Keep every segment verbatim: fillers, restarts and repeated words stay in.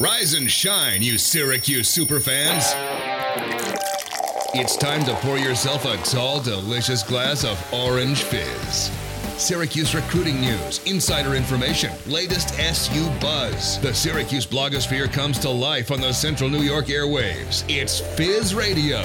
Rise and shine, you Syracuse superfans. It's time to pour yourself a tall, delicious glass of Orange Fizz. Syracuse recruiting news, insider information, latest S U buzz. The Syracuse blogosphere comes to life on the Central New York airwaves. It's Fizz Radio.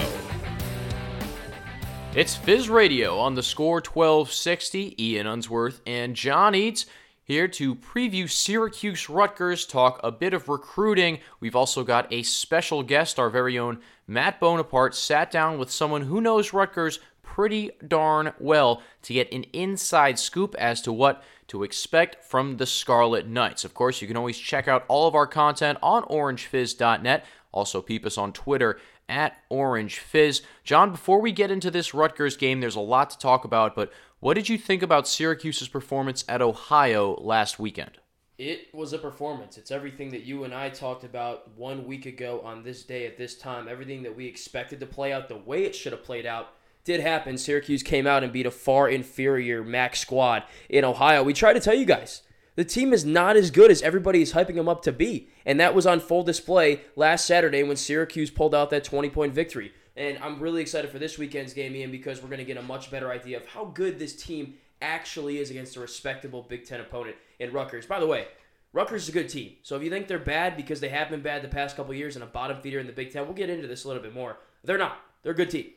It's Fizz Radio on the Score twelve sixty. Ian Unsworth and John Eads. Here to preview Syracuse Rutgers, talk a bit of recruiting. We've also got a special guest, our very own Matt Bonaparte, sat down with someone who knows Rutgers pretty darn well to get an inside scoop as to what to expect from the Scarlet Knights. Of course, you can always check out all of our content on Orange Fizz dot net. Also, peep us on Twitter at OrangeFizz. John, before we get into this Rutgers game, there's a lot to talk about, but what did you think about Syracuse's performance at Ohio last weekend? It was a performance. It's everything that you and I talked about one week ago on this day at this time. Everything that we expected to play out the way it should have played out did happen. Syracuse came out and beat a far inferior M A C squad in Ohio. We tried to tell you guys, the team is not as good as everybody is hyping them up to be. And that was on full display last Saturday when Syracuse pulled out that twenty-point victory. And I'm really excited for this weekend's game, Ian, because we're going to get a much better idea of how good this team actually is against a respectable Big Ten opponent in Rutgers. By the way, Rutgers is a good team. So if you think they're bad because they have been bad the past couple years and a bottom feeder in the Big Ten, we'll get into this a little bit more. They're not. They're a good team.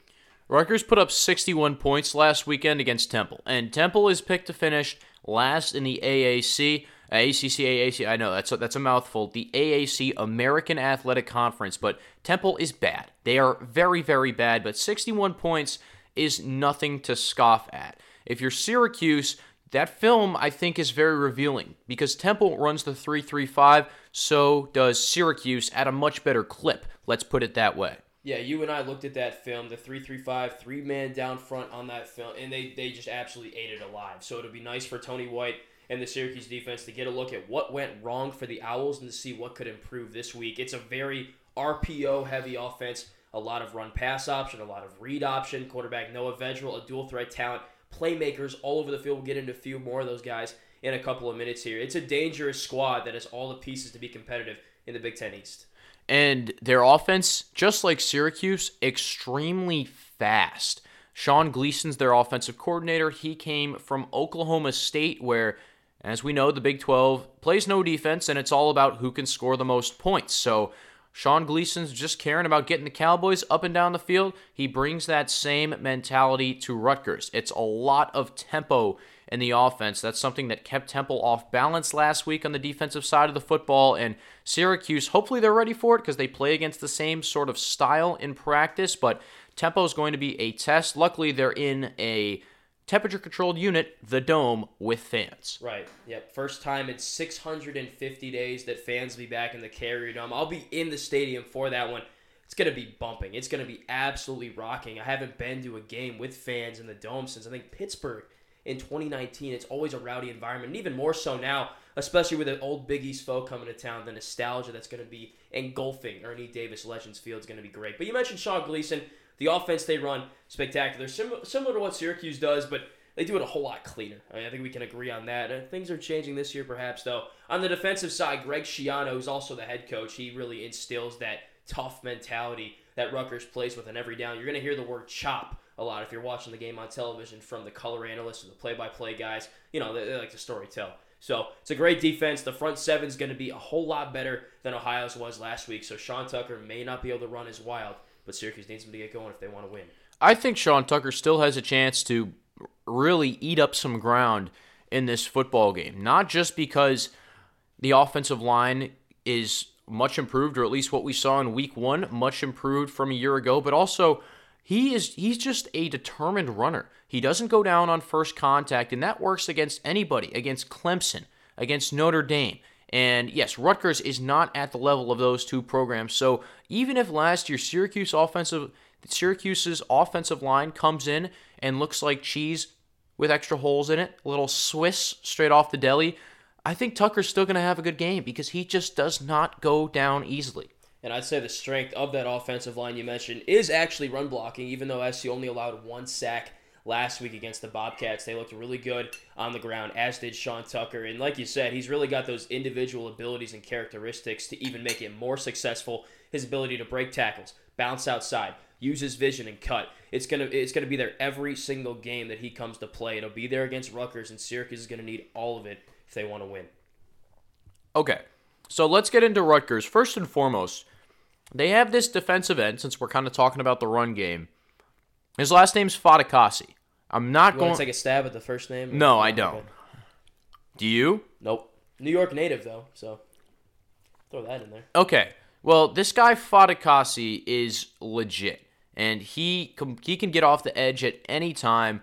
Rutgers put up sixty-one points last weekend against Temple. And Temple is picked to finish last in the A A C. A A C, A A C, I know, that's a, that's a mouthful. The A A C, American Athletic Conference, but Temple is bad. They are very, very bad, but sixty-one points is nothing to scoff at. If you're Syracuse, that film, I think, is very revealing because Temple runs the three three five, so does Syracuse at a much better clip. Let's put it that way. Yeah, you and I looked at that film, the three three five, three-man down front on that film, and they, they just absolutely ate it alive. So it'll be nice for Tony White and the Syracuse defense to get a look at what went wrong for the Owls and to see what could improve this week. It's a very R P O-heavy offense, a lot of run-pass option, a lot of read option. Quarterback Noah Vedral, a dual-threat talent, playmakers all over the field. We'll get into a few more of those guys in a couple of minutes here. It's a dangerous squad that has all the pieces to be competitive in the Big Ten East. And their offense, just like Syracuse, extremely fast. Sean Gleason's their offensive coordinator. He came from Oklahoma State, where, as we know, the Big twelve plays no defense, and it's all about who can score the most points. So Sean Gleason's just caring about getting the Cowboys up and down the field. He brings that same mentality to Rutgers. It's a lot of tempo in the offense. That's something that kept Temple off balance last week on the defensive side of the football. And Syracuse, hopefully they're ready for it because they play against the same sort of style in practice. But tempo is going to be a test. Luckily, they're in a temperature-controlled unit, the Dome, with fans. Right, yep. First time in six hundred fifty days that fans will be back in the Carrier Dome. I'll be in the stadium for that one. It's going to be bumping. It's going to be absolutely rocking. I haven't been to a game with fans in the Dome since, I think, Pittsburgh in twenty nineteen. It's always a rowdy environment, and even more so now, especially with an old Big East foe coming to town. The nostalgia that's going to be engulfing Ernie Davis Legends Field is going to be great. But you mentioned Sean Gleason. The offense they run, spectacular. Sim- similar to what Syracuse does, but they do it a whole lot cleaner. I mean, I think we can agree on that. Uh, things are changing this year, perhaps, though. On the defensive side, Greg Schiano, who's also the head coach, he really instills that tough mentality that Rutgers plays with on every down. You're going to hear the word chop a lot if you're watching the game on television from the color analysts and the play-by-play guys. You know, they, they like to story tell. So it's a great defense. The front seven is going to be a whole lot better than Ohio's was last week, so Sean Tucker may not be able to run as wild. But Syracuse needs them to get going if they want to win. I think Sean Tucker still has a chance to really eat up some ground in this football game. Not just because the offensive line is much improved, or at least what we saw in week one, much improved from a year ago, but also he is he's just a determined runner. He doesn't go down on first contact, and that works against anybody, against Clemson, against Notre Dame. And yes, Rutgers is not at the level of those two programs. So even if last year Syracuse offensive, Syracuse's offensive line comes in and looks like cheese with extra holes in it, a little Swiss straight off the deli, I think Tucker's still going to have a good game because he just does not go down easily. And I'd say the strength of that offensive line you mentioned is actually run blocking, even though S C only allowed one sack last week against the Bobcats. They looked really good on the ground, as did Sean Tucker. And like you said, he's really got those individual abilities and characteristics to even make it more successful. His ability to break tackles, bounce outside, use his vision and cut. It's gonna it's gonna be there every single game that he comes to play. It'll be there against Rutgers, and Syracuse is gonna need all of it if they want to win. Okay, so let's get into Rutgers. First and foremost, they have this defensive end, since we're kind of talking about the run game. His last name's Fatukasi. I'm not you going to take a stab at the first name. No, I don't. Okay. Do you? Nope. New York native though, so throw that in there. Okay. Well, this guy Fatukasi is legit, and he com- he can get off the edge at any time,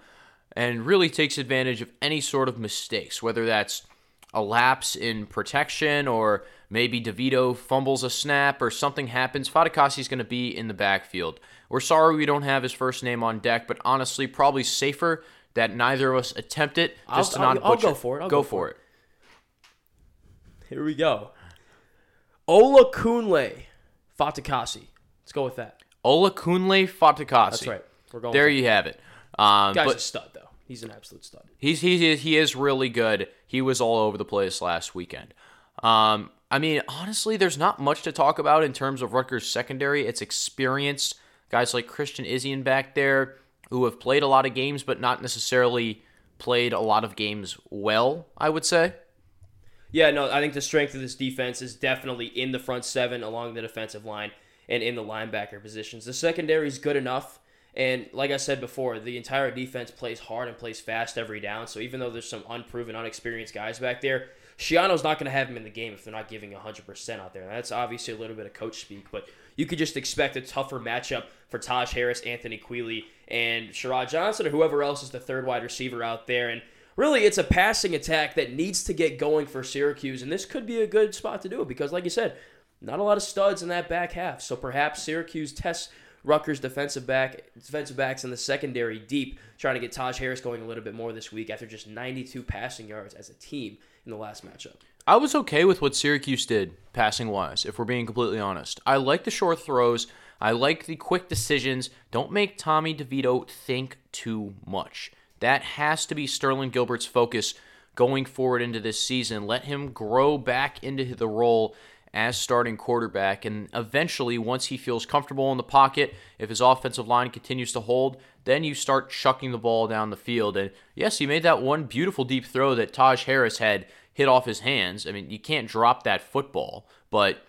and really takes advantage of any sort of mistakes, whether that's a lapse in protection or maybe DeVito fumbles a snap or something happens. Fatukasi's going to be in the backfield. We're sorry we don't have his first name on deck, but honestly, probably safer that neither of us attempt it. Just I'll, to not I'll, butcher. I'll go for it. I'll go, go for it. it. Here we go. Ola Kunle Fatukasi. Let's go with that. Ola Kunle Fatukasi. That's right. We're going. There you that. have it. Um, Guy's but, a stud, though. He's an absolute stud. He's he he is really good. He was all over the place last weekend. Um, I mean, honestly, there's not much to talk about in terms of Rutgers secondary. It's experienced guys like Christian Izien back there who have played a lot of games, but not necessarily played a lot of games well, I would say. Yeah, no, I think the strength of this defense is definitely in the front seven, along the defensive line, and in the linebacker positions. The secondary is good enough, and like I said before, the entire defense plays hard and plays fast every down, so even though there's some unproven, unexperienced guys back there, Schiano's not going to have them in the game if they're not giving one hundred percent out there. And that's obviously a little bit of coach speak, but you could just expect a tougher matchup for Taj Harris, Anthony Quealy, and Sherrod Johnson, or whoever else is the third wide receiver out there, and really, it's a passing attack that needs to get going for Syracuse, and this could be a good spot to do it because, like you said, not a lot of studs in that back half. So perhaps Syracuse tests Rutgers defensive back defensive backs in the secondary deep, trying to get Taj Harris going a little bit more this week after just ninety-two passing yards as a team in the last matchup. I was okay with what Syracuse did passing-wise, if we're being completely honest. I like the short throws. I like the quick decisions. Don't make Tommy DeVito think too much. That has to be Sterling Gilbert's focus going forward into this season. Let him grow back into the role as starting quarterback. And eventually, once he feels comfortable in the pocket, if his offensive line continues to hold, then you start chucking the ball down the field. And yes, he made that one beautiful deep throw that Taj Harris had hit off his hands. I mean, you can't drop that football. But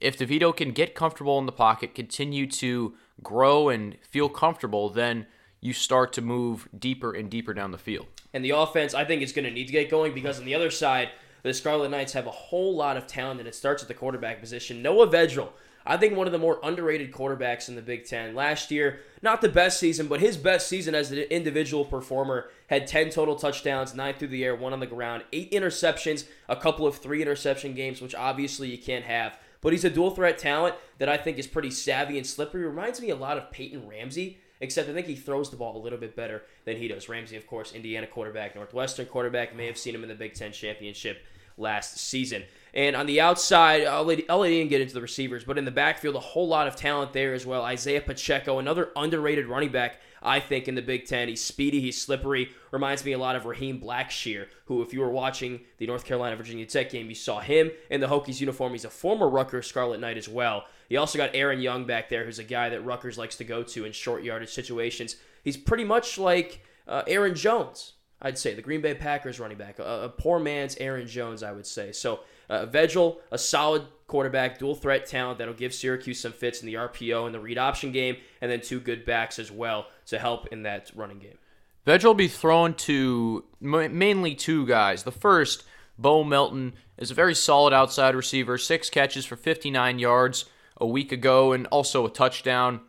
if DeVito can get comfortable in the pocket, continue to grow and feel comfortable, then you start to move deeper and deeper down the field. And the offense, I think, is going to need to get going because on the other side, the Scarlet Knights have a whole lot of talent, and it starts at the quarterback position. Noah Vedral, I think one of the more underrated quarterbacks in the Big Ten. Last year, not the best season, but his best season as an individual performer, had ten total touchdowns, nine through the air, one on the ground, eight interceptions, a couple of three interception games, which obviously you can't have. But he's a dual threat talent that I think is pretty savvy and slippery. Reminds me a lot of Peyton Ramsey, except I think he throws the ball a little bit better than he does. Ramsey, of course, Indiana quarterback, Northwestern quarterback, may have seen him in the Big Ten championship last season. And on the outside, I'll let, I'll let Ian get into the receivers, but in the backfield, a whole lot of talent there as well. Isaiah Pacheco, another underrated running back, I think, in the Big Ten. He's speedy, he's slippery, reminds me a lot of Raheem Blackshear, who, if you were watching the North Carolina-Virginia Tech game, you saw him in the Hokies uniform. He's a former Rutgers Scarlet Knight as well. You also got Aaron Young back there, who's a guy that Rutgers likes to go to in short yardage situations. He's pretty much like uh, Aaron Jones, I'd say, the Green Bay Packers running back. A, a poor man's Aaron Jones, I would say. So uh, Vedral, a solid quarterback, dual threat talent that'll give Syracuse some fits in the R P O and the read option game, and then two good backs as well to help in that running game. Vedral will be thrown to mainly two guys. The first, Bo Melton, is a very solid outside receiver, six catches for fifty-nine yards a week ago, and also a touchdown.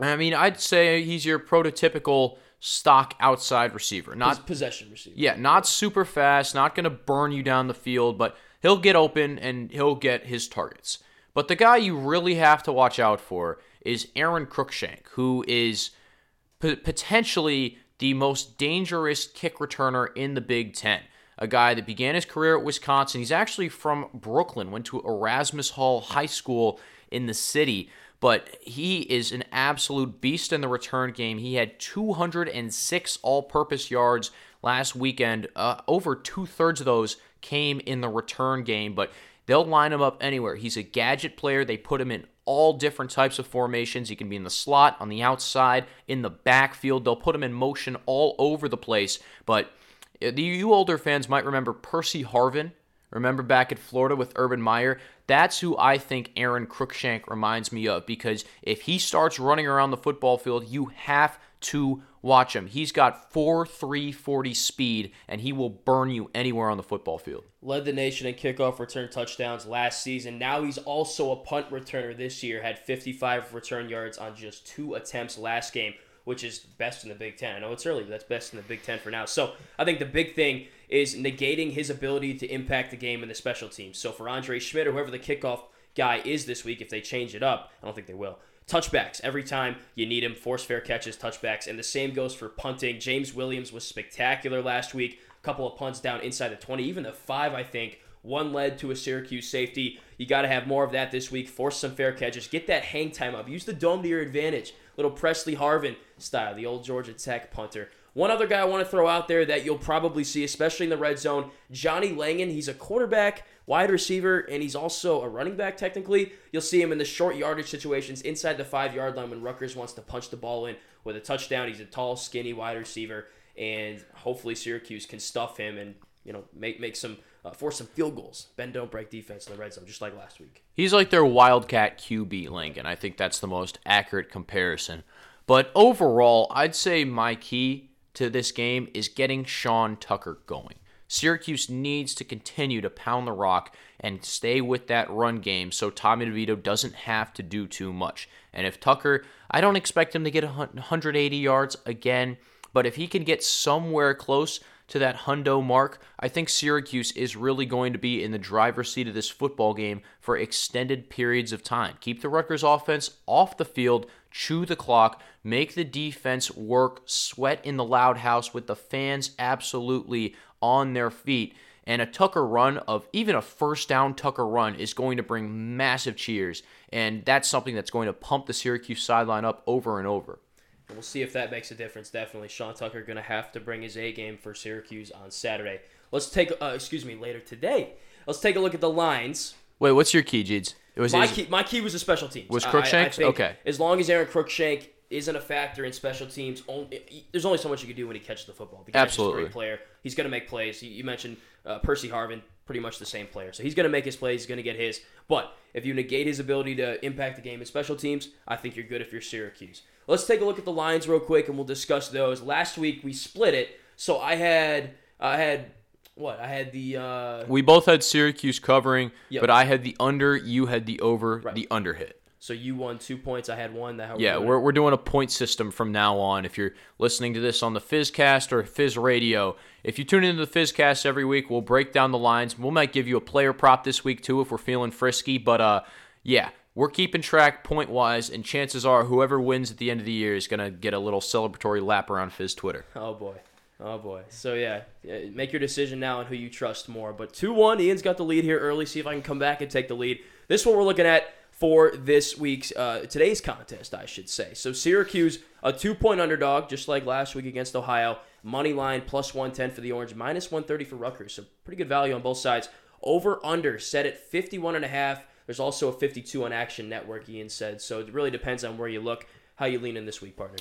I mean, I'd say he's your prototypical stock outside receiver. Not His possession receiver. Yeah, not super fast, not going to burn you down the field, but he'll get open and he'll get his targets. But the guy you really have to watch out for is Aaron Cruickshank, who is p- potentially the most dangerous kick returner in the Big Ten. a guy that began his career at Wisconsin. He's actually from Brooklyn, went to Erasmus Hall High School in the city, but he is an absolute beast in the return game. He had two hundred six all-purpose yards last weekend. Uh, over two-thirds of those came in the return game, but they'll line him up anywhere. He's a gadget player. They put him in all different types of formations. He can be in the slot, on the outside, in the backfield. They'll put him in motion all over the place. But you older fans might remember Percy Harvin. Remember back at Florida with Urban Meyer? That's who I think Aaron Cruickshank reminds me of, because if he starts running around the football field, you have to watch him. He's got four three forty speed, and he will burn you anywhere on the football field. Led the nation in kickoff return touchdowns last season. Now he's also a punt returner this year. Had fifty-five return yards on just two attempts last game, which is best in the Big Ten. I know it's early, but that's best in the Big Ten for now. So I think the big thing is negating his ability to impact the game in the special teams. So for Andre Schmidt or whoever the kickoff guy is this week, if they change it up, I don't think they will. Touchbacks. Every time you need him, force fair catches, touchbacks. And the same goes for punting. James Williams was spectacular last week. A couple of punts down inside the twenty, even the five, I think. One led to a Syracuse safety. You got to have more of that this week. Force some fair catches. Get that hang time up. Use the dome to your advantage. Little Presley Harvin style, the old Georgia Tech punter. One other guy I want to throw out there that you'll probably see, especially in the red zone, Johnny Langan. He's a quarterback, wide receiver, and he's also a running back technically. You'll see him in the short yardage situations inside the five-yard line when Rutgers wants to punch the ball in with a touchdown. He's a tall, skinny wide receiver, and hopefully Syracuse can stuff him and, you know, make make some uh, force some field goals. Bend, don't break defense in the red zone, just like last week. He's like their Wildcat Q B, Langan. I think that's the most accurate comparison. But overall, I'd say my key to this game is getting Sean Tucker going. Syracuse needs to continue to pound the rock and stay with that run game so Tommy DeVito doesn't have to do too much. And if Tucker, I don't expect him to get one hundred eighty yards again, but if he can get somewhere close to that hundo mark, I think Syracuse is really going to be in the driver's seat of this football game for extended periods of time. Keep the Rutgers offense off the field, chew the clock, make the defense work, sweat in the loud house with the fans absolutely on their feet. And a Tucker run of even a first down Tucker run is going to bring massive cheers. And that's something that's going to pump the Syracuse sideline up over and over. And we'll see if that makes a difference, definitely. Sean Tucker going to have to bring his A game for Syracuse on Saturday. Let's take, uh, excuse me, later today. Let's take a look at the lines. Wait, what's your key, Jeeds? It was, my, key, my key was the special teams. Was Cruickshank? I, I okay. As long as Aaron Cruickshank isn't a factor in special teams, only, there's only so much you can do when he catches the football. The Absolutely. He's a great player. He's going to make plays. You mentioned uh, Percy Harvin, pretty much the same player. So he's going to make his plays. He's going to get his. But if you negate his ability to impact the game in special teams, I think you're good if you're Syracuse. Let's take a look at the lines real quick, and we'll discuss those. Last week, we split it. So I had I had... What? I had the... Uh... We both had Syracuse covering, yep. But I had the under, you had the over, right. The under hit. So you won two points, I had one. That how yeah, we're doing, we're, we're doing a point system from now on. If you're listening to this on the Fizzcast or Fizz Radio, if you tune into the Fizzcast every week, we'll break down the lines. We might give you a player prop this week, too, if we're feeling frisky. But, uh, yeah, we're keeping track point-wise, and chances are whoever wins at the end of the year is going to get a little celebratory lap around Fizz Twitter. Oh, boy. Oh, boy. So, yeah, make your decision now on who you trust more. But two one, Ian's got the lead here early. See if I can come back and take the lead. This is what we're looking at for this week's, uh, today's contest, I should say. So, Syracuse, a two-point underdog, just like last week against Ohio. Money line, plus one ten for the Orange, minus one thirty for Rutgers. So, pretty good value on both sides. Over-under, set at fifty-one point five. There's also a fifty-two on Action Network, Ian said. So, it really depends on where you look, how you lean in this week, partner.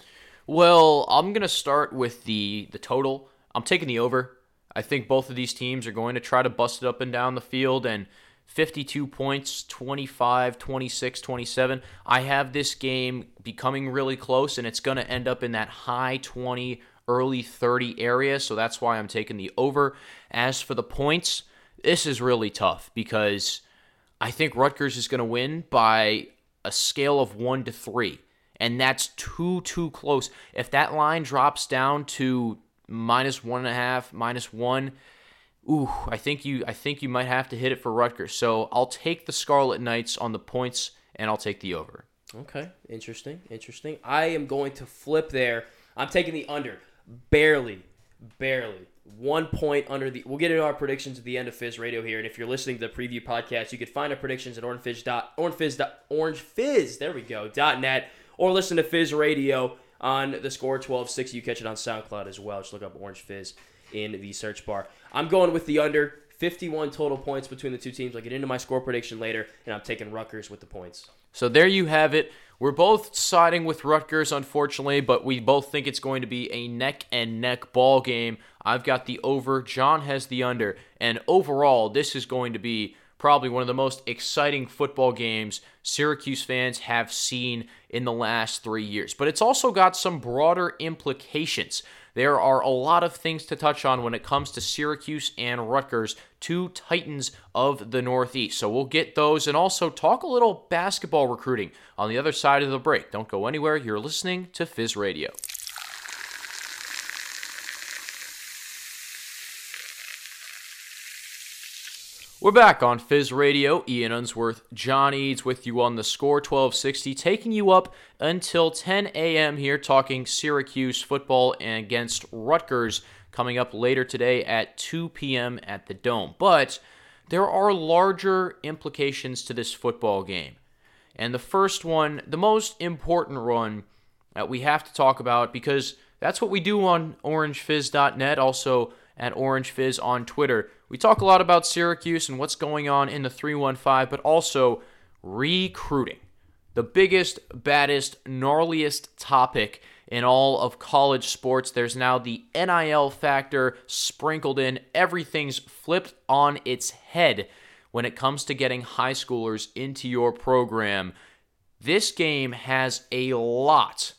Well, I'm going to start with the, the total. I'm taking the over. I think both of these teams are going to try to bust it up and down the field, and fifty-two points, twenty-five, twenty-six, twenty-seven. I have this game becoming really close, and it's going to end up in that high twenty, early thirty area, so that's why I'm taking the over. As for the points, this is really tough because I think Rutgers is going to win by a scale of one to three. And that's too, too close. If that line drops down to minus one and a half, minus one, ooh, I think you I think you might have to hit it for Rutgers. So I'll take the Scarlet Knights on the points, and I'll take the over. Okay, interesting, interesting. I am going to flip there. I'm taking the under, barely, barely. One point under the... We'll get into our predictions at the end of Fizz Radio here. And if you're listening to the preview podcast, you can find our predictions at OrangeFizz... There we go. .net. Or listen to Fizz Radio on the Score twelve sixty. You catch it on SoundCloud as well. Just look up Orange Fizz in the search bar. I'm going with the under. fifty-one total points between the two teams. I'll get into my score prediction later. And I'm taking Rutgers with the points. So there you have it. We're both siding with Rutgers, unfortunately, but we both think it's going to be a neck-and-neck ball game. I've got the over. John has the under. And overall, this is going to be probably one of the most exciting football games Syracuse fans have seen in the last three years. But it's also got some broader implications. There are a lot of things to touch on when it comes to Syracuse and Rutgers, two titans of the Northeast. So we'll get those and also talk a little basketball recruiting on the other side of the break. Don't go anywhere. You're listening to Fizz Radio. We're back on Fizz Radio. Ian Unsworth, John Eads with you on the Score twelve sixty, taking you up until ten a.m. here, talking Syracuse football and against Rutgers coming up later today at two p.m. at the Dome. But there are larger implications to this football game. And the first one, the most important one that we have to talk about, because that's what we do on Orange Fizz dot net, also at OrangeFizz on Twitter. We talk a lot about Syracuse and what's going on in the three one five, but also recruiting. The biggest, baddest, gnarliest topic in all of college sports. There's now the N I L factor sprinkled in. Everything's flipped on its head when it comes to getting high schoolers into your program. This game has a lot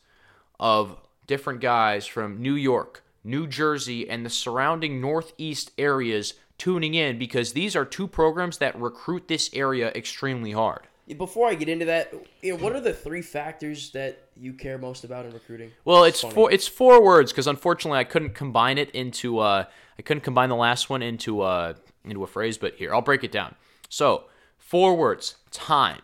of different guys from New York, New Jersey, and the surrounding Northeast areas tuning in, because these are two programs that recruit this area extremely hard. Before I get into that, you know, what are the three factors that you care most about in recruiting? Well, it's Funny. four. It's four words, because unfortunately I couldn't combine it into. Uh, I couldn't combine the last one into uh, into a phrase. But here, I'll break it down. So, four words: time.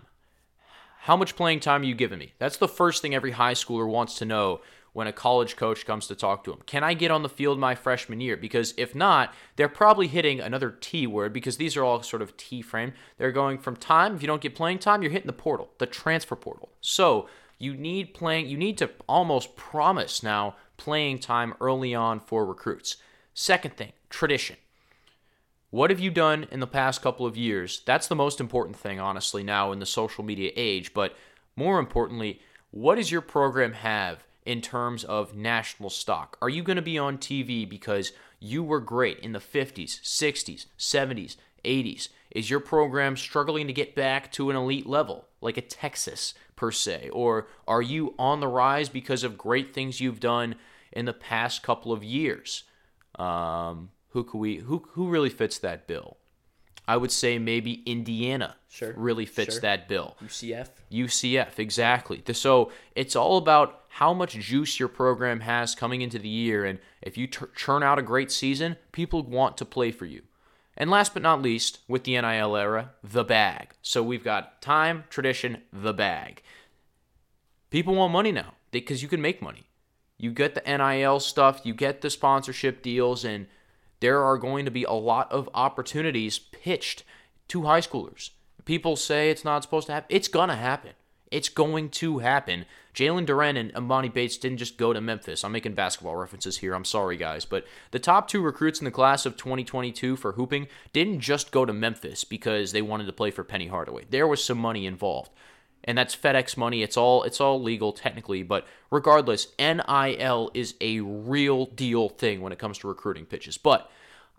How much playing time are you giving me? That's the first thing every high schooler wants to know when a college coach comes to talk to him. Can I get on the field my freshman year? Because if not, they're probably hitting another T word, because these are all sort of T-frame. They're going from time. If you don't get playing time, you're hitting the portal, the transfer portal. So you need playing. You need to almost promise now playing time early on for recruits. Second thing, tradition. What have you done in the past couple of years? That's the most important thing, honestly, now in the social media age. But more importantly, what does your program have in terms of national stock? Are you going to be on T V because you were great in the fifties, sixties, seventies, eighties? Is your program struggling to get back to an elite level, like a Texas per se? Or are you on the rise because of great things you've done in the past couple of years? Um, who could we? Who who really fits that bill? I would say maybe Indiana sure. really fits sure. that bill. U C F. U C F, exactly. So it's all about how much juice your program has coming into the year. And if you t- churn out a great season, people want to play for you. And last but not least, with the N I L era, the bag. So we've got time, tradition, the bag. People want money now because you can make money. You get the N I L stuff, you get the sponsorship deals, and there are going to be a lot of opportunities pitched to high schoolers. People say it's not supposed to happen. It's going to happen. It's going to happen. Jalen Duren and Imani Bates didn't just go to Memphis. I'm making basketball references here. I'm sorry, guys. But the top two recruits in the class of twenty twenty-two for hooping didn't just go to Memphis because they wanted to play for Penny Hardaway. There was some money involved. And that's FedEx money. It's all it's all legal technically, but regardless, N I L is a real deal thing when it comes to recruiting pitches. But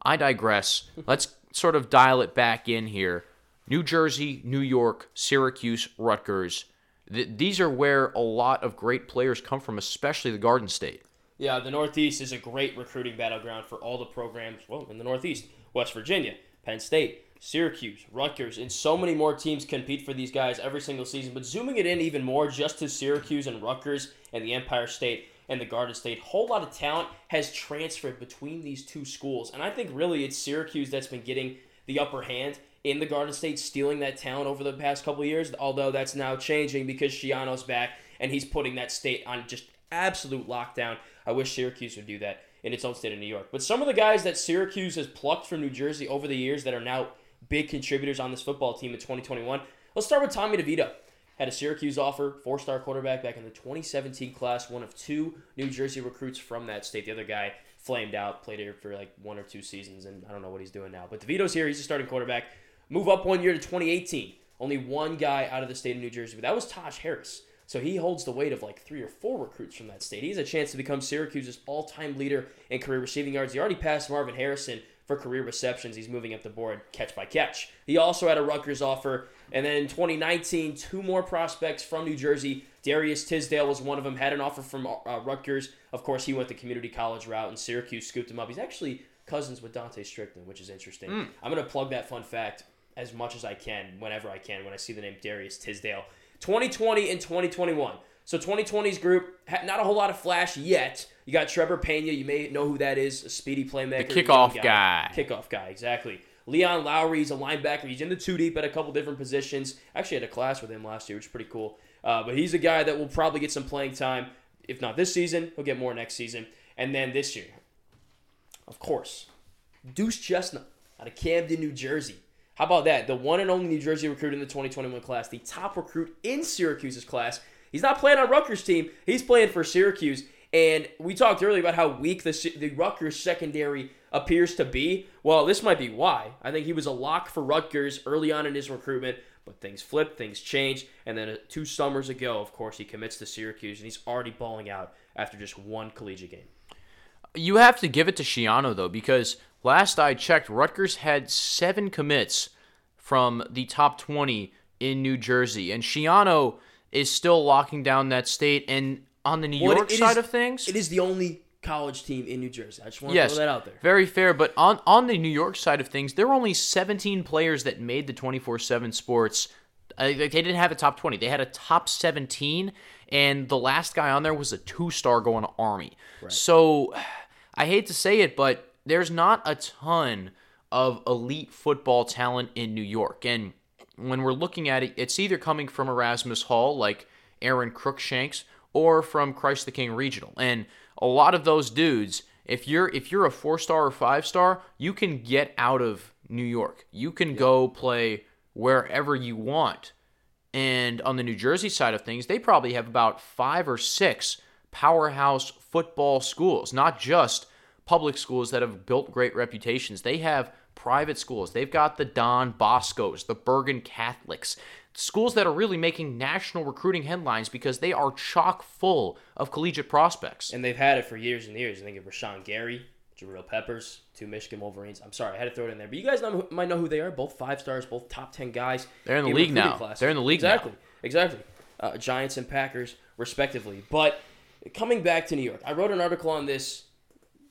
I digress. Let's sort of dial it back in here. New Jersey, New York, Syracuse, Rutgers. Th- these are where a lot of great players come from, especially the Garden State. Yeah, the Northeast is a great recruiting battleground for all the programs. Well, in the Northeast, West Virginia, Penn State, Syracuse, Rutgers, and so many more teams compete for these guys every single season. But zooming it in even more just to Syracuse and Rutgers and the Empire State and the Garden State, a whole lot of talent has transferred between these two schools. And I think really it's Syracuse that's been getting the upper hand in the Garden State, stealing that talent over the past couple of years, although that's now changing because Schiano's back and he's putting that state on just absolute lockdown. I wish Syracuse would do that in its own state of New York. But some of the guys that Syracuse has plucked from New Jersey over the years that are now big contributors on this football team in twenty twenty-one. Let's start with Tommy DeVito. Had a Syracuse offer, four-star quarterback back in the twenty seventeen class, one of two New Jersey recruits from that state. The other guy flamed out, played here for like one or two seasons, and I don't know what he's doing now. But DeVito's here. He's a starting quarterback. Move up one year to twenty eighteen. Only one guy out of the state of New Jersey, but that was Taj Harris. So he holds the weight of like three or four recruits from that state. He has a chance to become Syracuse's all-time leader in career receiving yards. He already passed Marvin Harrison for career receptions. He's moving up the board catch by catch. He also had a Rutgers offer. And then in twenty nineteen, two more prospects from New Jersey. Darius Tisdale was one of them. Had an offer from uh, Rutgers. Of course, he went the community college route, and Syracuse scooped him up. He's actually cousins with Dante Strickland, which is interesting. Mm. I'm going to plug that fun fact as much as I can, whenever I can, when I see the name Darius Tisdale. twenty twenty and twenty twenty-one. So twenty twenty's group, not a whole lot of flash yet. You got Trevor Pena. You may know who that is, a speedy playmaker. The kickoff guy. guy. Kickoff guy, exactly. Leon Lowry, he's a linebacker. He's in the two-deep at a couple different positions. Actually, I had a class with him last year, which is pretty cool. Uh, but he's a guy that will probably get some playing time. If not this season, he'll get more next season. And then this year, of course, Deuce Chestnut out of Camden, New Jersey. How about that? The one and only New Jersey recruit in the twenty twenty-one class, the top recruit in Syracuse's class. He's not playing on Rutgers' team. He's playing for Syracuse. And we talked earlier about how weak the, the Rutgers secondary appears to be. Well, this might be why. I think he was a lock for Rutgers early on in his recruitment, but things flipped, things changed. And then two summers ago, of course, he commits to Syracuse, and he's already balling out after just one collegiate game. You have to give it to Schiano, though, because last I checked, Rutgers had seven commits from the top twenty in New Jersey. And Schiano is still locking down that state. And on the New well, York side is, of things, it is the only college team in New Jersey. I just want yes, to throw that out there. Very fair. But on, on the New York side of things, there were only seventeen players that made the twenty-four seven sports. Uh, they didn't have a top twenty. They had a top seventeen. And the last guy on there was a two-star going to Army. Right. So I hate to say it, but there's not a ton of elite football talent in New York. And when we're looking at it, it's either coming from Erasmus Hall, like Aaron Cruickshank, or from Christ the King Regional. And a lot of those dudes, if you're if you're a four-star or five-star, you can get out of New York. You can yeah. go play wherever you want. And on the New Jersey side of things, they probably have about five or six powerhouse football schools, not just public schools that have built great reputations. They have private schools. They've got the Don Boscos, the Bergen Catholics, schools that are really making national recruiting headlines because they are chock full of collegiate prospects. And they've had it for years and years. I think of Rashawn Gary, Jabril Peppers, two Michigan Wolverines. I'm sorry, I had to throw it in there. But you guys know, might know who they are. Both five stars, both top ten guys. They're in the league now. Class. They're in the league exactly, now. Exactly. Uh, Giants and Packers, respectively. But coming back to New York, I wrote an article on this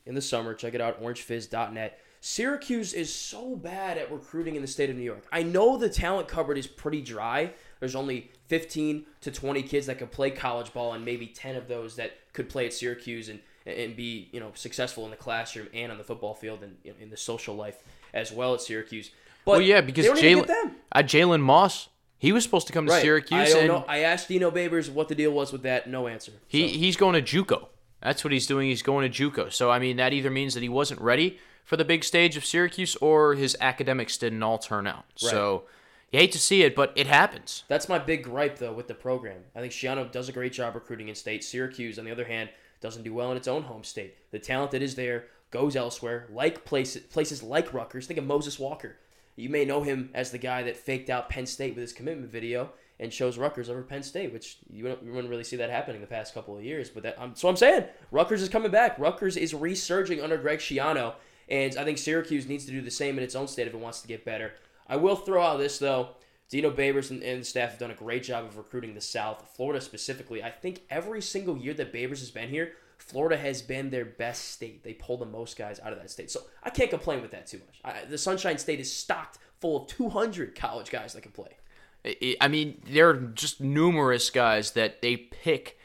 in the summer. Check it out, orange fizz dot net. Syracuse is so bad at recruiting in the state of New York. I know the talent cupboard is pretty dry. There's only fifteen to twenty kids that can play college ball, and maybe ten of those that could play at Syracuse and, and be, you know, successful in the classroom and on the football field and you know, in the social life as well at Syracuse. But well, yeah, because Jalen uh, Jalen Moss, he was supposed to come to right. Syracuse. I don't and know. I asked Dino Babers what the deal was with that. No answer. He so. He's going to JUCO. That's what he's doing. He's going to JUCO. So I mean, that either means that he wasn't ready for the big stage of Syracuse, or his academics didn't all turn out. Right. So you hate to see it, but it happens. That's my big gripe, though, with the program. I think Schiano does a great job recruiting in state. Syracuse, on the other hand, doesn't do well in its own home state. The talent that is there goes elsewhere, like places, places like Rutgers. Think of Moses Walker. You may know him as the guy that faked out Penn State with his commitment video and chose Rutgers over Penn State, which you wouldn't really see that happening the past couple of years. But that, um, so I'm saying Rutgers is coming back. Rutgers is resurging under Greg Schiano. And I think Syracuse needs to do the same in its own state if it wants to get better. I will throw out this, though. Dino Babers and, and the staff have done a great job of recruiting the South, Florida specifically. I think every single year that Babers has been here, Florida has been their best state. They pull the most guys out of that state. So I can't complain with that too much. I, the Sunshine State is stocked full of two hundred college guys that can play. I mean, there are just numerous guys that they pick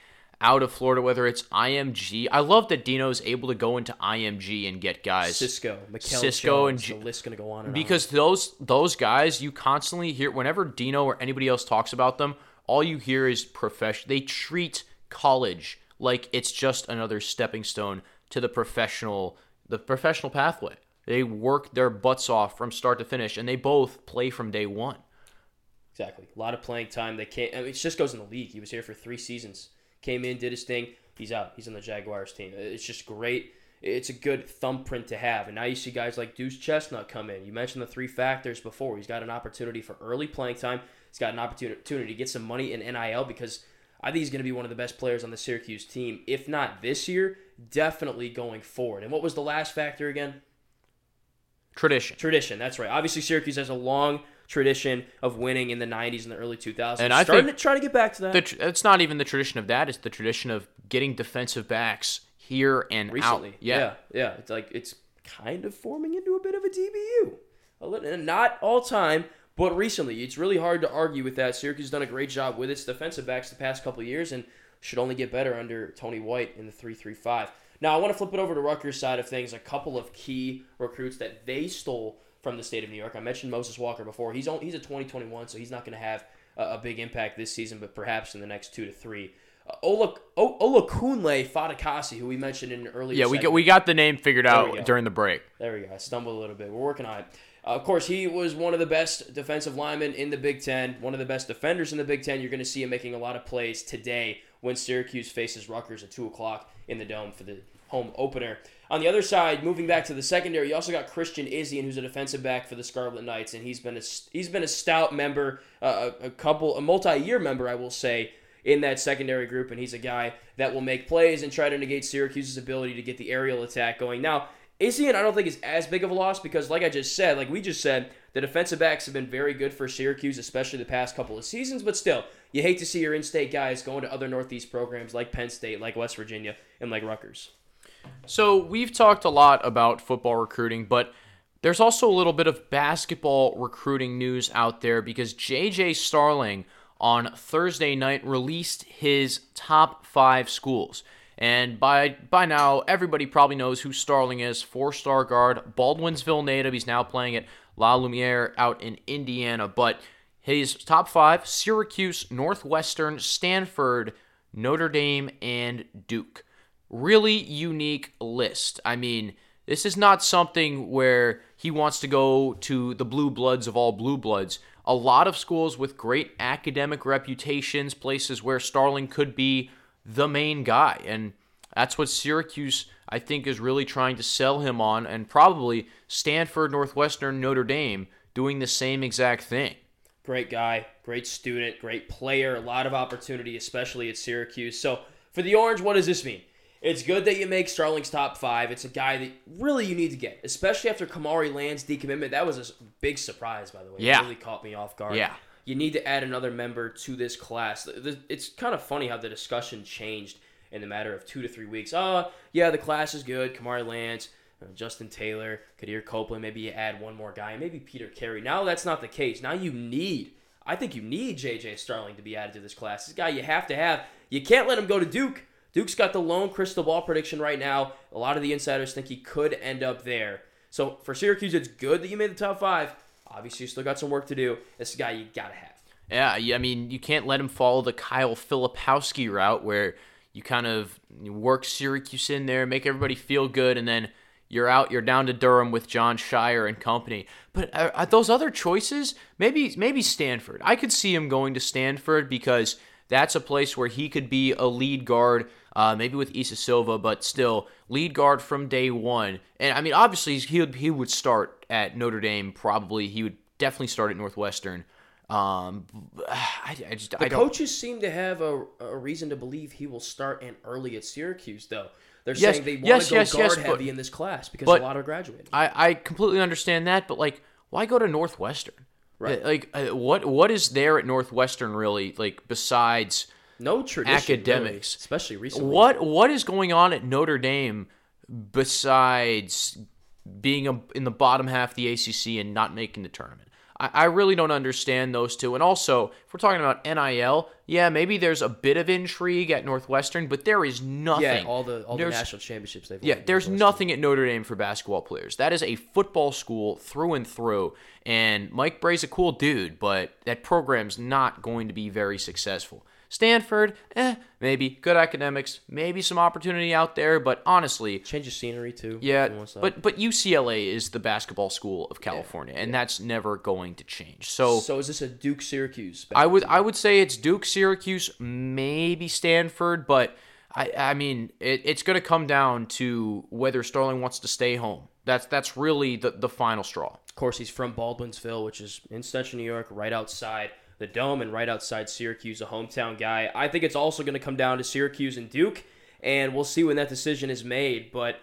out of Florida, whether it's I M G. I love that Dino's able to go into I M G and get guys. Cisco, Mikel Cisco, Jones, and the list's going to go on and because on. Because those those guys, you constantly hear, whenever Dino or anybody else talks about them, all you hear is profession. They treat college like it's just another stepping stone to the professional the professional pathway. They work their butts off from start to finish, and they both play from day one. Exactly. A lot of playing time. They can't. I mean, it just goes in the league. He was here for three seasons. Came in, did his thing. He's out. He's on the Jaguars team. It's just great. It's a good thumbprint to have. And now you see guys like Deuce Chestnut come in. You mentioned the three factors before. He's got an opportunity for early playing time. He's got an opportunity to get some money in N I L, because I think he's going to be one of the best players on the Syracuse team. If not this year, definitely going forward. And what was the last factor again? Tradition. Tradition, that's right. Obviously, Syracuse has a long tradition of winning in the nineties and the early two thousands. And I Starting think to try to get back to that. The, it's not even the tradition of that. It's the tradition of getting defensive backs here and recently, out. Yeah. yeah, yeah. It's like it's kind of forming into a bit of a D B U. A little, not all time, but recently. It's really hard to argue with that. Syracuse has done a great job with its defensive backs the past couple of years and should only get better under Tony White in the three three five. Now, I want to flip it over to Rutgers' side of things. A couple of key recruits that they stole from the state of New York. I mentioned Moses Walker before. He's only, he's a twenty twenty-one, so he's not going to have a, a big impact this season, but perhaps in the next two to three. Uh, Ola o, Ola Kunle Fatukasi, who we mentioned in an earlier Yeah, we got, we got the name figured out during the break. There we go. I stumbled a little bit. We're working on it. Uh, of course, he was one of the best defensive linemen in the Big Ten, one of the best defenders in the Big Ten. You're going to see him making a lot of plays today when Syracuse faces Rutgers at two o'clock in the Dome for the home opener. On the other side, moving back to the secondary, you also got Christian Izien, who's a defensive back for the Scarlet Knights, and he's been a, he's been a stout member, uh, a couple, a multi-year member, I will say, in that secondary group, and he's a guy that will make plays and try to negate Syracuse's ability to get the aerial attack going. Now, Izien, I don't think is as big of a loss because, like I just said, like we just said, the defensive backs have been very good for Syracuse, especially the past couple of seasons, but still, you hate to see your in-state guys going to other Northeast programs like Penn State, like West Virginia, and like Rutgers. So we've talked a lot about football recruiting, but there's also a little bit of basketball recruiting news out there because J J Starling on Thursday night released his top five schools. And by by now, everybody probably knows who Starling is. Four-star guard, Baldwinsville native. He's now playing at La Lumiere out in Indiana. But his top five, Syracuse, Northwestern, Stanford, Notre Dame, and Duke. Really unique list. I mean, this is not something where he wants to go to the blue bloods of all blue bloods. A lot of schools with great academic reputations, places where Starling could be the main guy, and that's what Syracuse, I think, is really trying to sell him on, and probably Stanford, Northwestern, Notre Dame doing the same exact thing. Great guy, great student, great player, a lot of opportunity, especially at Syracuse. So for the Orange, what does this mean? It's good that you make Starling's top five. It's a guy that really you need to get, especially after Kamari Land's decommitment. That was a big surprise, by the way. Yeah. It really caught me off guard. Yeah. You need to add another member to this class. It's kind of funny how the discussion changed in the matter of two to three weeks. Oh, yeah, the class is good. Kamari Lance, Justin Taylor, Kadir Copeland. Maybe you add one more guy. Maybe Peter Carey. Now that's not the case. Now you need, I think you need J J Starling to be added to this class. This guy you have to have. You can't let him go to Duke. Duke's got the lone crystal ball prediction right now. A lot of the insiders think he could end up there. So for Syracuse, it's good that you made the top five. Obviously, you still got some work to do. This guy you got to have. Yeah, I mean, you can't let him follow the Kyle Filipowski route where you kind of work Syracuse in there, make everybody feel good, and then you're out, you're down to Durham with John Shire and company. But are, are those other choices, maybe maybe Stanford. I could see him going to Stanford because that's a place where he could be a lead guard, uh, maybe with Issa Silva, but still lead guard from day one. And, I mean, obviously, he would, he would start at Notre Dame, probably. He would definitely start at Northwestern. Um, I, I just, the I coaches seem to have a, a reason to believe he will start and early at Syracuse, though. They're yes, saying they want yes, to go yes, guard yes, heavy but, in this class because but, a lot are graduating. I, I completely understand that, but like, why go to Northwestern? Right? Like, what what is there at Northwestern really? Like, besides no tradition, academics, really, especially recently. What what is going on at Notre Dame besides being a, in the bottom half of the A C C and not making the tournament? I, I really don't understand those two. And also, if we're talking about N I L, yeah, maybe there's a bit of intrigue at Northwestern, but there is nothing. Yeah, all the all there's, the national championships they've won. Yeah, there's nothing at Notre Dame for basketball players. That is a football school through and through. And Mike Bray's a cool dude, but that program's not going to be very successful. Stanford, eh, maybe. Good academics, maybe some opportunity out there, but honestly... Change of scenery, too. Yeah, but, but U C L A is the basketball school of California, yeah, and yeah. that's never going to change. So so is this a Duke-Syracuse? I would, I would say it's Duke-Syracuse, maybe Stanford, but... I, I mean, it, it's going to come down to whether Sterling wants to stay home. That's that's really the, the final straw. Of course, he's from Baldwinsville, which is in central New York, right outside the Dome and right outside Syracuse, a hometown guy. I think it's also going to come down to Syracuse and Duke, and we'll see when that decision is made. But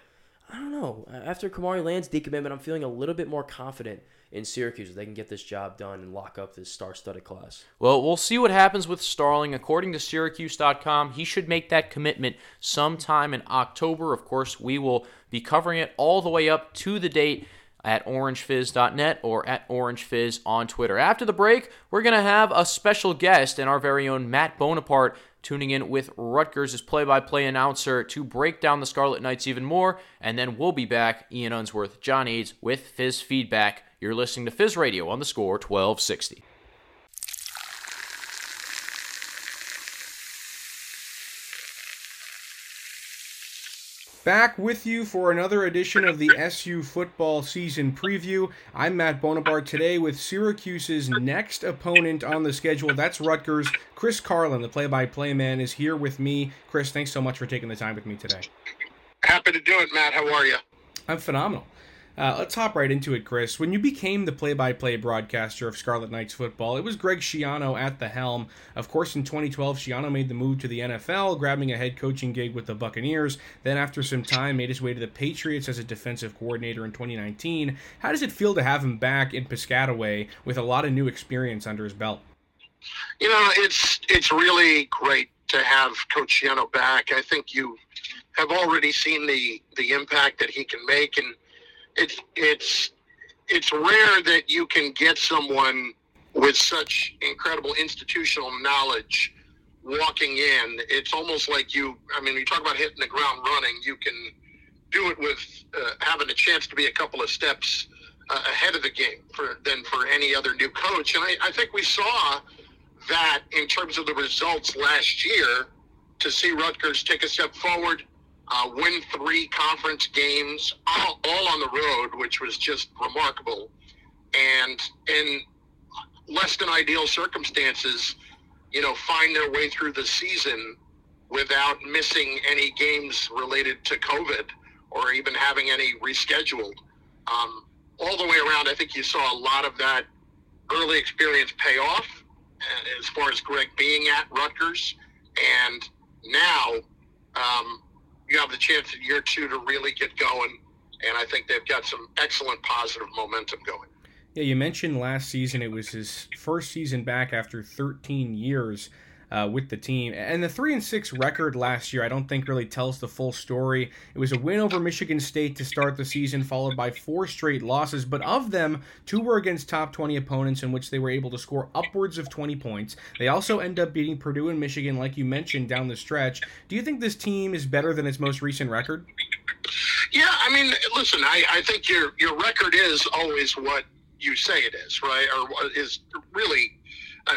I don't know. After Kamari Land's decommitment, I'm feeling a little bit more confident in Syracuse, they can get this job done and lock up this star-studded class. Well, we'll see what happens with Starling. According to Syracuse dot com, he should make that commitment sometime in October. Of course, we will be covering it all the way up to the date at Orange Fizz dot net or at OrangeFizz on Twitter. After the break, we're going to have a special guest and our very own Matt Bonaparte tuning in with Rutgers' play-by-play announcer to break down the Scarlet Knights even more. And then we'll be back, Ian Unsworth, John Aides, with Fizz Feedback. You're listening to Fizz Radio on the Score twelve sixty. Back with you for another edition of the S U football season preview. I'm Matt Bonaparte today with Syracuse's next opponent on the schedule. That's Rutgers. Chris Carlin, the play-by-play man, is here with me. Chris, thanks so much for taking the time with me today. Happy to do it, Matt. How are you? I'm phenomenal. Uh, let's hop right into it, Chris. When you became the play-by-play broadcaster of Scarlet Knights football, it was Greg Schiano at the helm. Of course, in twenty twelve, Schiano made the move to the N F L, grabbing a head coaching gig with the Buccaneers. Then after some time, made his way to the Patriots as a defensive coordinator in twenty nineteen. How does it feel to have him back in Piscataway with a lot of new experience under his belt? You know, it's it's really great to have Coach Schiano back. I think you have already seen the, the impact that he can make, and It's it's it's rare that you can get someone with such incredible institutional knowledge walking in. It's almost like you, I mean, you talk about hitting the ground running, you can do it with uh, having a chance to be a couple of steps uh, ahead of the game for, than for any other new coach. And I, I think we saw that in terms of the results last year, to see Rutgers take a step forward, Uh, win three conference games, all, all on the road, which was just remarkable. And in less than ideal circumstances, you know, find their way through the season without missing any games related to COVID or even having any rescheduled. Um, all the way around, I think you saw a lot of that early experience pay off as far as Greg being at Rutgers. And now... Um, you have the chance in year two to really get going, and I think they've got some excellent positive momentum going. Yeah, you mentioned last season it was his first season back after thirteen years uh, with the team, and the three and six record last year I don't think really tells the full story. It was a win over Michigan State to start the season, followed by four straight losses, but of them, two were against top twenty opponents in which they were able to score upwards of twenty points. They also end up beating Purdue and Michigan, like you mentioned, down the stretch. Do you think this team is better than its most recent record? Yeah, I mean, listen, I, I think your your record is always what you say it is, right? Or is really...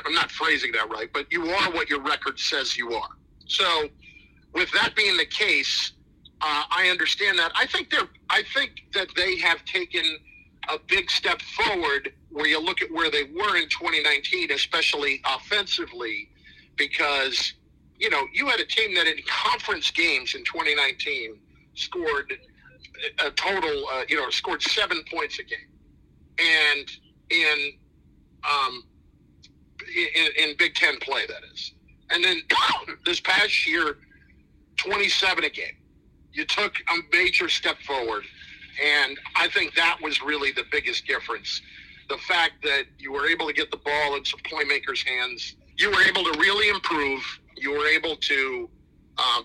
I'm not phrasing that right, but you are what your record says you are. So with that being the case, uh, I understand that. I think they're, I think that they have taken a big step forward where you look at where they were in twenty nineteen, especially offensively, because, you know, you had a team that in conference games in twenty nineteen scored a total, uh, you know, scored seven points a game. And in, um, In, in Big Ten play, that is. And then this past year, twenty-seven a game. You took a major step forward, and I think that was really the biggest difference. The fact that you were able to get the ball into playmakers' hands, you were able to really improve, you were able to um,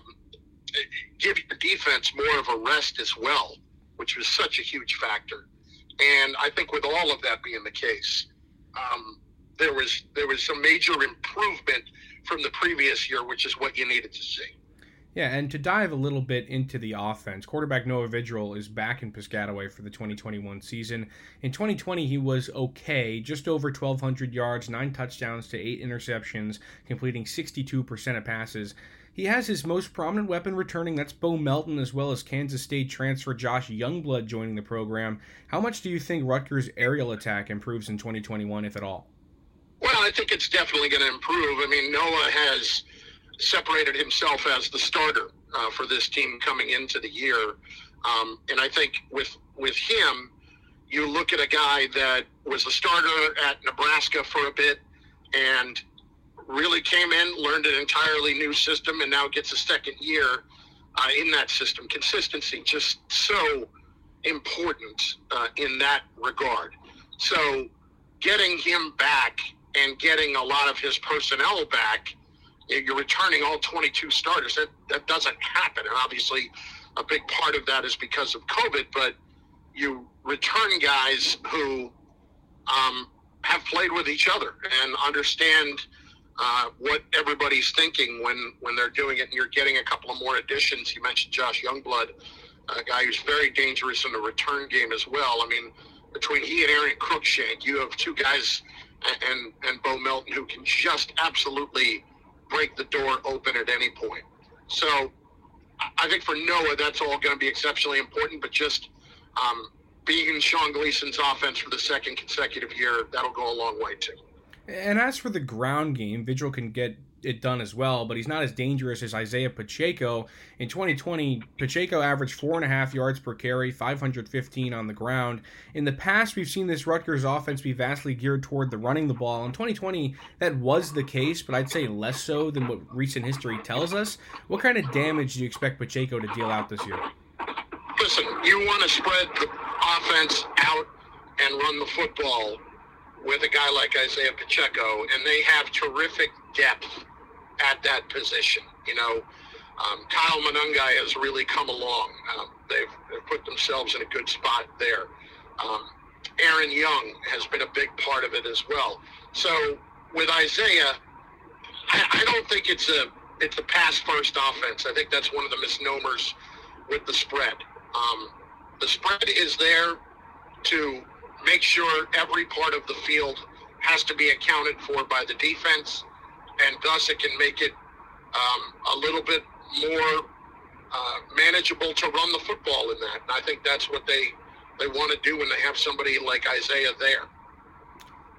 give your defense more of a rest as well, which was such a huge factor. And I think with all of that being the case, um, There was there was some major improvement from the previous year, which is what you needed to see. Yeah, and to dive a little bit into the offense, quarterback Noah Vedral is back in Piscataway for the twenty twenty-one season. In twenty twenty, he was okay, just over twelve hundred yards, nine touchdowns to eight interceptions, completing sixty-two percent of passes. He has his most prominent weapon returning, that's Bo Melton, as well as Kansas State transfer Josh Youngblood joining the program. How much do you think Rutgers' aerial attack improves in twenty twenty-one, if at all? Well, I think it's definitely going to improve. I mean, Noah has separated himself as the starter uh, for this team coming into the year. Um, and I think with with him, you look at a guy that was the starter at Nebraska for a bit and really came in, learned an entirely new system, and now gets a second year uh, in that system. Consistency, just so important uh, in that regard. So getting him back and getting a lot of his personnel back, you're returning all twenty-two starters. That that doesn't happen. And obviously, a big part of that is because of COVID, but you return guys who um, have played with each other and understand uh, what everybody's thinking when, when they're doing it, and you're getting a couple of more additions. You mentioned Josh Youngblood, a guy who's very dangerous in the return game as well. I mean, between he and Aaron Cruickshank, you have two guys, and, and Bo Melton, who can just absolutely break the door open at any point. So I think for Noah, that's all going to be exceptionally important, but just um, being in Sean Gleason's offense for the second consecutive year, that'll go a long way too. And as for the ground game, Vedral can get it done as well, but he's not as dangerous as Isaiah Pacheco. In twenty twenty, Pacheco averaged four and a half yards per carry, five hundred fifteen on the ground. In the past, we've seen this Rutgers offense be vastly geared toward the running the ball. In twenty twenty, that was the case, but I'd say less so than what recent history tells us. What kind of damage do you expect Pacheco to deal out this year? Listen, you want to spread the offense out and run the football with a guy like Isaiah Pacheco, and they have terrific depth at that position. You know, um, Kyle Manungai has really come along. Um, they've, they've put themselves in a good spot there. Um, Aaron Young has been a big part of it as well. So with Isaiah, I, I don't think it's a it's a pass-first offense. I think that's one of the misnomers with the spread. Um, the spread is there to make sure every part of the field has to be accounted for by the defense, and thus it can make it um, a little bit more uh, manageable to run the football in that. And I think that's what they, they want to do when they have somebody like Isaiah there.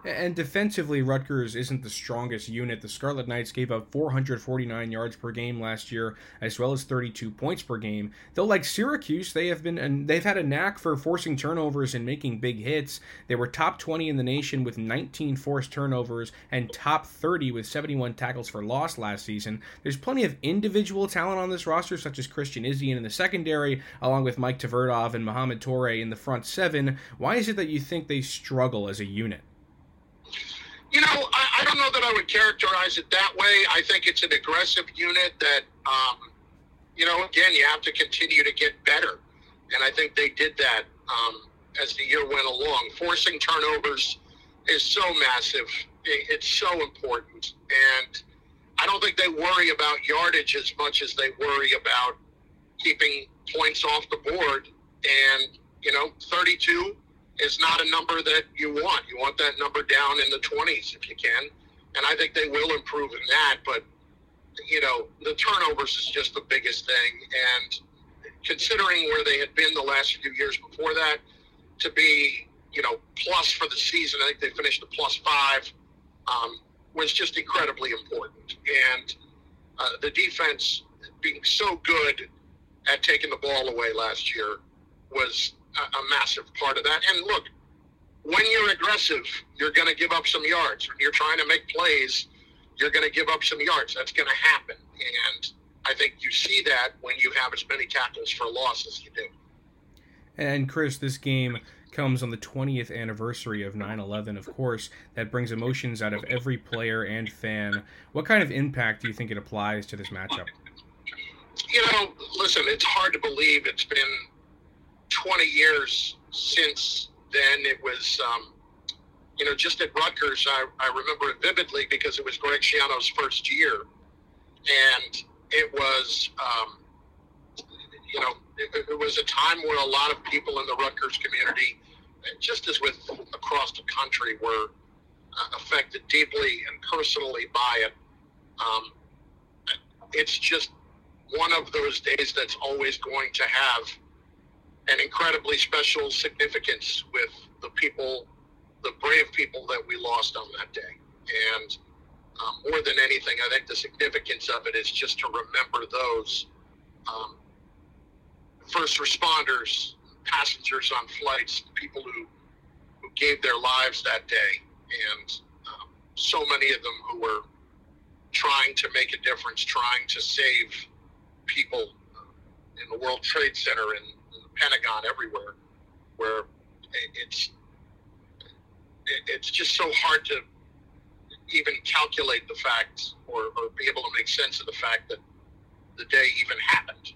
And defensively, Rutgers isn't the strongest unit. The Scarlet Knights gave up four hundred forty-nine yards per game last year, as well as thirty-two points per game. Though, like Syracuse, they have been and they've had a knack for forcing turnovers and making big hits. They were top twenty in the nation with nineteen forced turnovers and top thirty with seventy-one tackles for loss last season. There's plenty of individual talent on this roster, such as Christian Izien in the secondary, along with Mike Tverdov and Mohamed Toure in the front seven. Why is it that you think they struggle as a unit? You know, I, I don't know that I would characterize it that way. I think it's an aggressive unit that, um, you know, again, you have to continue to get better. And I think they did that um, as the year went along. Forcing turnovers is so massive. It, it's so important. And I don't think they worry about yardage as much as they worry about keeping points off the board. And, you know, thirty-two is not a number that you want. You want that number down in the twenties if you can. And I think they will improve in that. But, you know, the turnovers is just the biggest thing. And considering where they had been the last few years before that, to be, you know, plus for the season, I think they finished a plus five, um, was just incredibly important. And uh, the defense being so good at taking the ball away last year was a massive part of that. And look, when you're aggressive, you're going to give up some yards. When you're trying to make plays, you're going to give up some yards. That's going to happen. And I think you see that when you have as many tackles for loss as you do. And Chris, this game comes on the twentieth anniversary of nine eleven, of course. That brings emotions out of every player and fan. What kind of impact do you think it applies to this matchup? You know, listen, it's hard to believe it's been twenty years since then. It was, um, you know, just at Rutgers, I, I remember it vividly because it was Greg Schiano's first year. And it was, um, you know, it, it was a time where a lot of people in the Rutgers community, just as with across the country, were uh, affected deeply and personally by it. Um, it's just one of those days that's always going to have an incredibly special significance with the people, the brave people that we lost on that day. And um, more than anything, I think the significance of it is just to remember those um, first responders, passengers on flights, people who, who gave their lives that day, and um, so many of them who were trying to make a difference, trying to save people in the World Trade Center and Pentagon, everywhere, where it's it's just so hard to even calculate the fact or, or be able to make sense of the fact that the day even happened,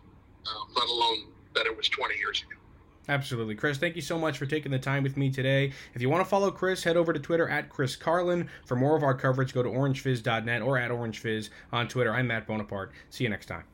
um, let alone that it was twenty years ago. Absolutely. Chris, thank you so much for taking the time with me today. If you want to follow Chris, head over to Twitter at Chris Carlin. For more of our coverage, go to Orange Fizz dot net or at OrangeFizz on Twitter. I'm Matt Bonaparte. See you next time.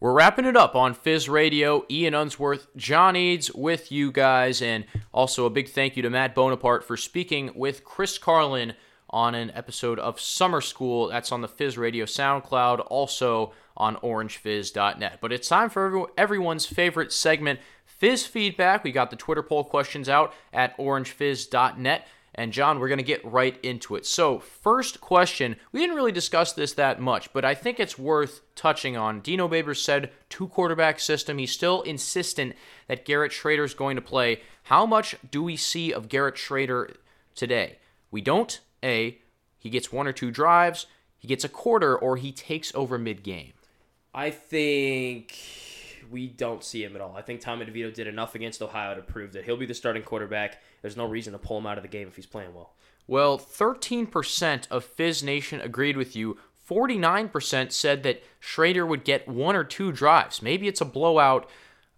We're wrapping it up on Fizz Radio. Ian Unsworth, John Eads with you guys, and also a big thank you to Matt Bonaparte for speaking with Chris Carlin on an episode of Summer School. That's on the Fizz Radio SoundCloud, also on Orange Fizz dot net. But it's time for everyone's favorite segment, Fizz Feedback. We got the Twitter poll questions out at Orange Fizz dot net. And, John, we're going to get right into it. So, first question. We didn't really discuss this that much, but I think it's worth touching on. Dino Babers said two-quarterback system. He's still insistent that Garrett Schrader's going to play. How much do we see of Garrett Schrader today? We don't. A, he gets one or two drives, he gets a quarter, or he takes over mid-game. I think we don't see him at all. I think Tommy DeVito did enough against Ohio to prove that he'll be the starting quarterback. There's no reason to pull him out of the game if he's playing well. Well, thirteen percent of Fizz Nation agreed with you. forty-nine percent said that Schrader would get one or two drives. Maybe it's a blowout,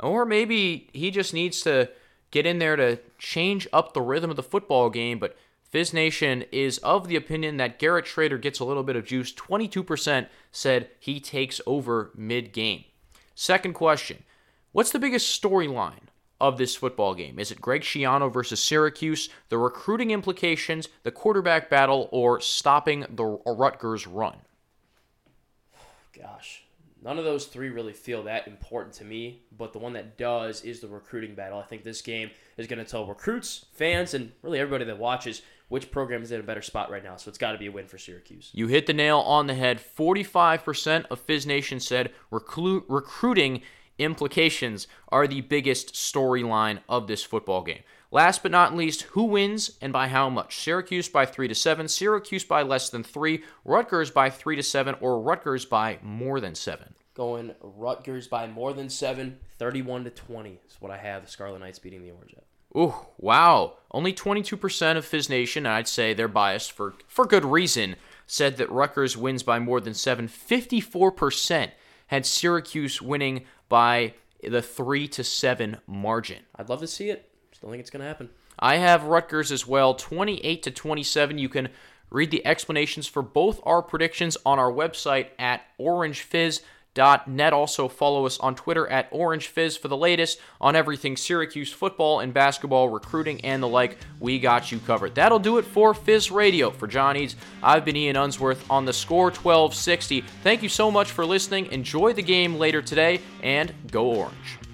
or maybe he just needs to get in there to change up the rhythm of the football game. But Fizz Nation is of the opinion that Garrett Schrader gets a little bit of juice. twenty-two percent said he takes over mid-game. Second question, what's the biggest storyline of this football game? Is it Greg Schiano versus Syracuse, the recruiting implications, the quarterback battle, or stopping the Rutgers run? Gosh, none of those three really feel that important to me, but the one that does is the recruiting battle. I think this game is going to tell recruits, fans, and really everybody that watches which program is in a better spot right now, so it's got to be a win for Syracuse. You hit the nail on the head. forty-five percent of Fizz Nation said reclu- recruiting implications are the biggest storyline of this football game. Last but not least, who wins and by how much? Syracuse by three to seven, Syracuse by less than three, Rutgers by three to seven, or Rutgers by more than seven? Going Rutgers by more than seven, thirty-one to twenty is what I have the Scarlet Knights beating the Orange at. Ooh, wow. Only twenty-two percent of Fizz Nation, and I'd say they're biased for, for good reason, said that Rutgers wins by more than seven. fifty-four percent had Syracuse winning by the three to seven margin. I'd love to see it. Still think it's going to happen. I have Rutgers as well, twenty-eight to twenty-seven. You can read the explanations for both our predictions on our website at Orange Fizz dot net. Also follow us on Twitter at OrangeFizz for the latest on everything Syracuse football and basketball, recruiting, and the like. We got you covered. That'll do it for Fizz Radio. For John Eads, I've been Ian Unsworth on the Score twelve sixty. Thank you so much for listening. Enjoy the game later today, and go Orange.